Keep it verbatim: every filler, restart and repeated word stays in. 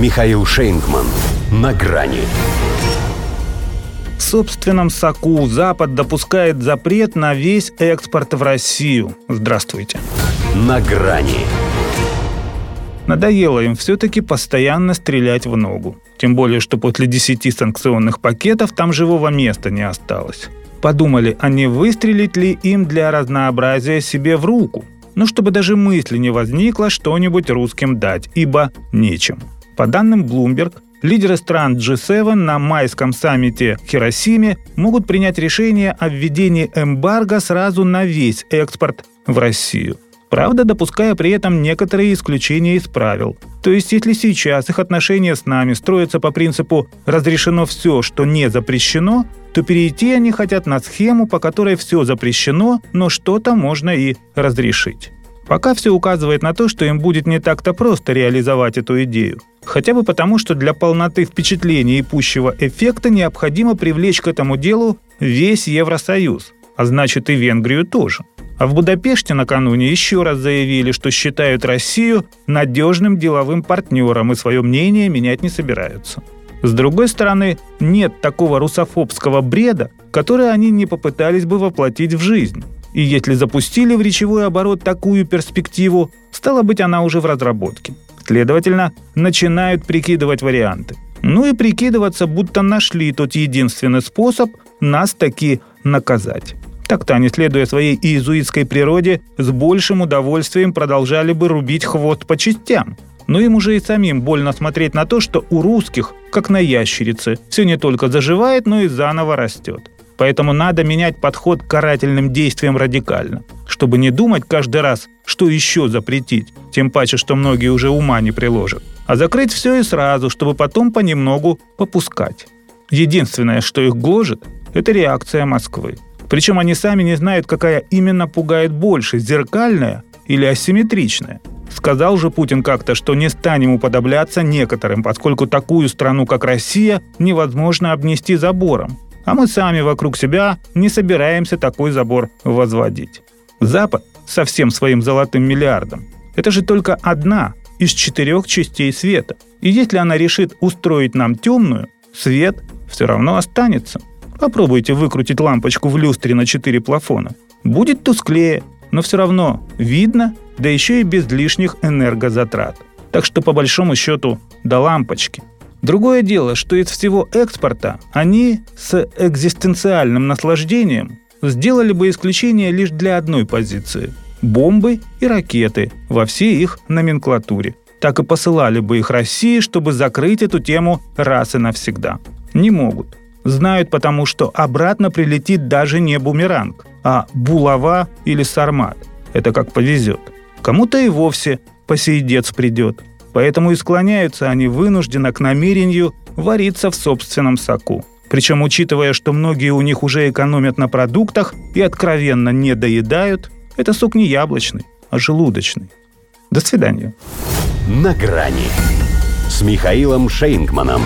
Михаил Шейнкман. На грани. В собственном соку Запад допускает запрет на весь экспорт в Россию. Здравствуйте. На грани. Надоело им все-таки постоянно стрелять в ногу. Тем более, что после десяти санкционных пакетов там живого места не осталось. Подумали, а не выстрелить ли им для разнообразия себе в руку? Ну, чтобы даже мысли не возникло что-нибудь русским дать, ибо нечем. По данным Bloomberg, лидеры стран джи семь на майском саммите в Хиросиме могут принять решение о введении эмбарго сразу на весь экспорт в Россию. Правда, допуская при этом некоторые исключения из правил. То есть, если сейчас их отношения с нами строятся по принципу «разрешено все, что не запрещено», то перейти они хотят на схему, по которой все запрещено, но что-то можно и разрешить. Пока все указывает на то, что им будет не так-то просто реализовать эту идею. Хотя бы потому, что для полноты впечатления и пущего эффекта необходимо привлечь к этому делу весь Евросоюз, а значит и Венгрию тоже. А в Будапеште накануне еще раз заявили, что считают Россию надежным деловым партнером и свое мнение менять не собираются. С другой стороны, нет такого русофобского бреда, который они не попытались бы воплотить в жизнь. И если запустили в речевой оборот такую перспективу, стало быть, она уже в разработке. Следовательно, начинают прикидывать варианты. Ну и прикидываться, будто нашли тот единственный способ нас таки наказать. Так-то они, следуя своей иезуитской природе, с большим удовольствием продолжали бы рубить хвост по частям. Но им уже и самим больно смотреть на то, что у русских, как на ящерице, все не только заживает, но и заново растет. Поэтому надо менять подход к карательным действиям радикально, чтобы не думать каждый раз, что еще запретить, тем паче, что многие уже ума не приложат, а закрыть все и сразу, чтобы потом понемногу попускать. Единственное, что их гложет, это реакция Москвы. Причем они сами не знают, какая именно пугает больше – зеркальная или асимметричная. Сказал же Путин как-то, что не станем уподобляться некоторым, поскольку такую страну, как Россия, невозможно обнести забором. А мы сами вокруг себя не собираемся такой забор возводить. Запад со всем своим золотым миллиардом – это же только одна из четырех частей света. И если она решит устроить нам темную, свет все равно останется. Попробуйте выкрутить лампочку в люстре на четыре плафона. Будет тусклее, но все равно видно, да еще и без лишних энергозатрат. Так что, по большому счету, до лампочки. Другое дело, что из всего экспорта они с экзистенциальным наслаждением сделали бы исключение лишь для одной позиции – бомбы и ракеты во всей их номенклатуре. Так и посылали бы их России, чтобы закрыть эту тему раз и навсегда. Не могут. Знают потому, что обратно прилетит даже не бумеранг, а булава или сармат. Это как повезет. Кому-то и вовсе посейдец придет. Поэтому и склоняются они вынужденно к намерению вариться в собственном соку. Причем, учитывая, что многие у них уже экономят на продуктах и откровенно не доедают, это сок не яблочный, а желудочный. До свидания. На грани с Михаилом Шейнкманом.